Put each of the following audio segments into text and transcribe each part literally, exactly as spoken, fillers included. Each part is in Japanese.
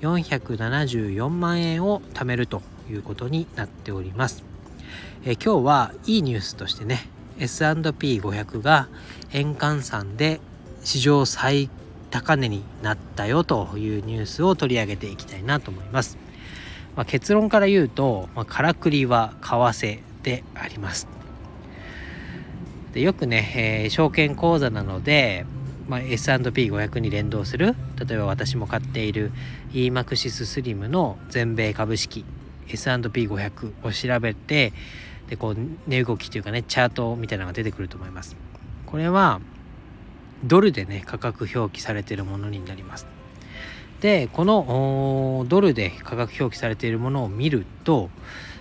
よんひゃくななじゅうよんまんえんを貯めるということになっております。え今日はいいニュースとしてね、 エスアンドピーごひゃく が円換算で史上最高値になったよというニュースを取り上げていきたいなと思います。まあ、結論から言うと、まあ、からくりは為替であります。でよくね、えー、証券口座なので、まあ、エスアンドピーごひゃく に連動する、例えば私も買っている イーマクシス スリム の全米株式 エスアンドピーごひゃく を調べて、でこう値動きというかね、チャートみたいなのが出てくると思います。これはドルでね、価格表記されているものになります。でこのドルで価格表記されているものを見ると、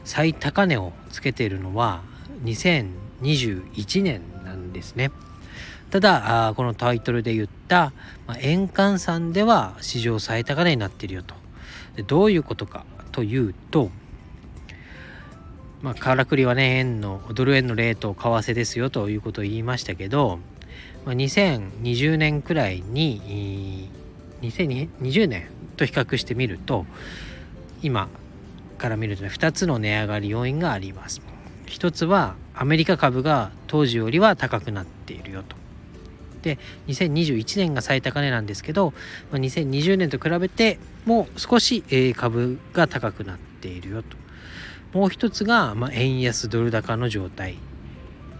最高値をつけているのはにせんにじゅういちねんなんですね。ただこのタイトルで言った、まあ、円換算では史上最高値になっているよと。でどういうことかというと、まあ、からくりはね、円のドル円のレート為替ですよということを言いましたけど、まあ、にせんにじゅうねんくらいににせんにじゅうねんと比較してみると、今から見るとね、ふたつの値上がり要因があります。ひとつはアメリカ株が当時よりは高くなっているよと。でにせんにじゅういちねんが最高値なんですけど、にせんにじゅうねんと比べてもう少し株が高くなっているよと。もう一つが、まあ、円安ドル高の状態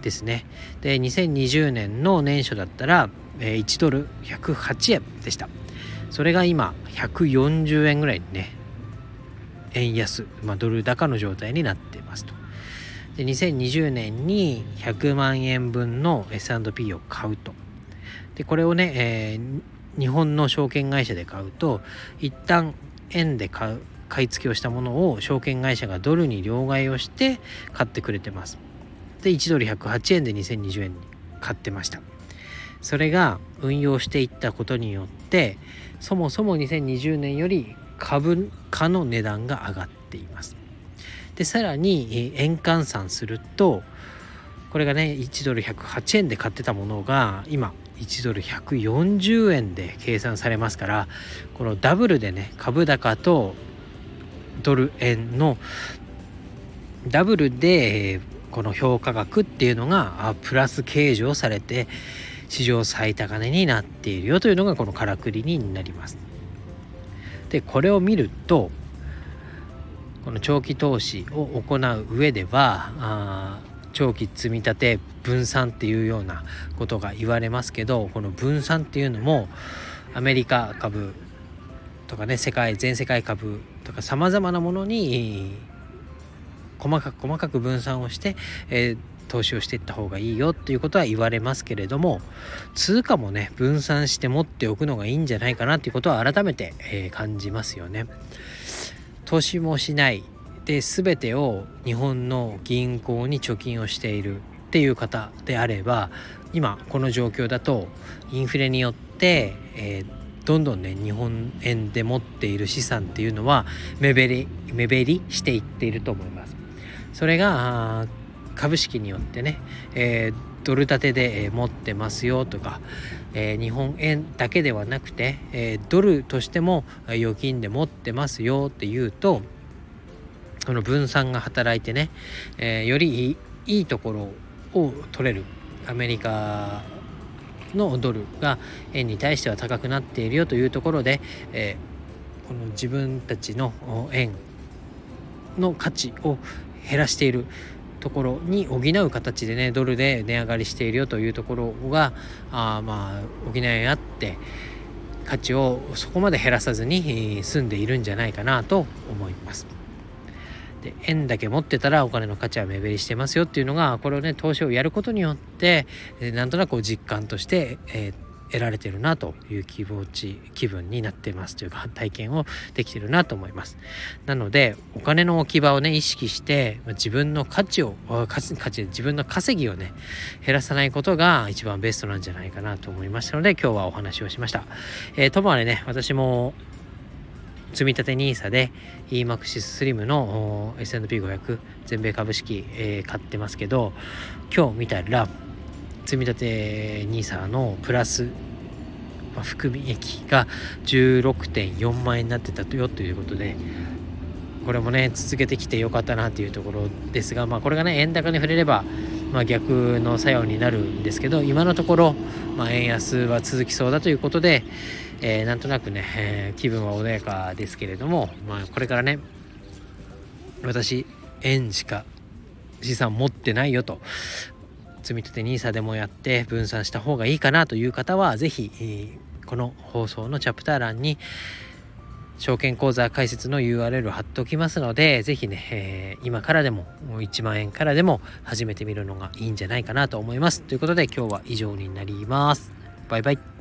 ですね。でにせんにじゅうねんの年初だったらいちドルひゃくはちえんでした。それが今ひゃくよんじゅうえんぐらいにね、円安、まあ、ドル高の状態になっていますと。でにせんにじゅうねんにひゃくまんえんぶんの エスアンドピー を買うと。でこれをね、えー、日本の証券会社で買うと、一旦円で買う買い付けをしたものを証券会社がドルに両替をして買ってくれてます。でいちドルひゃくはちえんでにせんにじゅうえんに買ってました。それが運用していったことによって、そもそもにせんにじゅうねんより株価の値段が上がっています。でさらに円換算すると、これがねいちドルひゃくはちえんで買ってたものが今いちドルひゃくよんじゅうえんで計算されますから、このダブルでね、株高とドル円のダブルでこの評価額っていうのがプラス計上されて史上最高値になっているよというのがこのからくりになります。でこれを見ると、この長期投資を行う上ではあ長期積み立て分散っていうようなことが言われますけど、この分散っていうのもアメリカ株とかね、世界全世界株とかさまざまなものに細かく細かく分散をして、えー投資をしていった方がいいよっていうことは言われますけれども、通貨もね分散して持っておくのがいいんじゃないかなっていうことは改めて、えー、感じますよね。投資もしないで全てを日本の銀行に貯金をしているっていう方であれば、今この状況だとインフレによって、えー、どんどんね日本円で持っている資産っていうのは目減り目減りしていっていると思います。それが株式によってね、えー、ドル建てで持ってますよとか、えー、日本円だけではなくて、えー、ドルとしても預金で持ってますよっていうと、この分散が働いてね、えー、よりいいところを取れる。アメリカのドルが円に対しては高くなっているよというところで、えー、この自分たちの円の価値を減らしているところに補う形でね、ドルで値上がりしているよというところがあまあ補い合って価値をそこまで減らさずに済んでいるんじゃないかなと思います。で円だけ持ってたらお金の価値は目減りしてますよっていうのが、これをね投資をやることによってなんとなく実感として、えー、得られてるなという気持ち気分になってますというか、体験をできてるなと思います。なのでお金の置き場をね意識して、自分の価値を価値自分の稼ぎをね減らさないことが一番ベストなんじゃないかなと思いましたので、今日はお話をしました。えー、ともあれね、私も積み立て ニーサ で イーマクシス スリム の エスアンドピーごひゃく 全米株式、えー、買ってますけど、今日見たら積み立て ニーサ のプラス、まあ、含み益が じゅうろくてんよんまんえんになってたよということで、これもね続けてきてよかったなというところですが、まあ、これがね円高に触れれば、まあ、逆の作用になるんですけど、今のところ、まあ、円安は続きそうだということで、えー、なんとなくね、えー、気分は穏やかですけれども、まあ、これからね私円しか資産持ってないよと、積み立て ニーサ でもやって分散した方がいいかなという方は、ぜひこの放送のチャプター欄に証券口座開設の ユーアールエル を貼っておきますので、ぜひね、えー、今からでもいちまんえんからでも始めてみるのがいいんじゃないかなと思います。ということで今日は以上になります。バイバイ。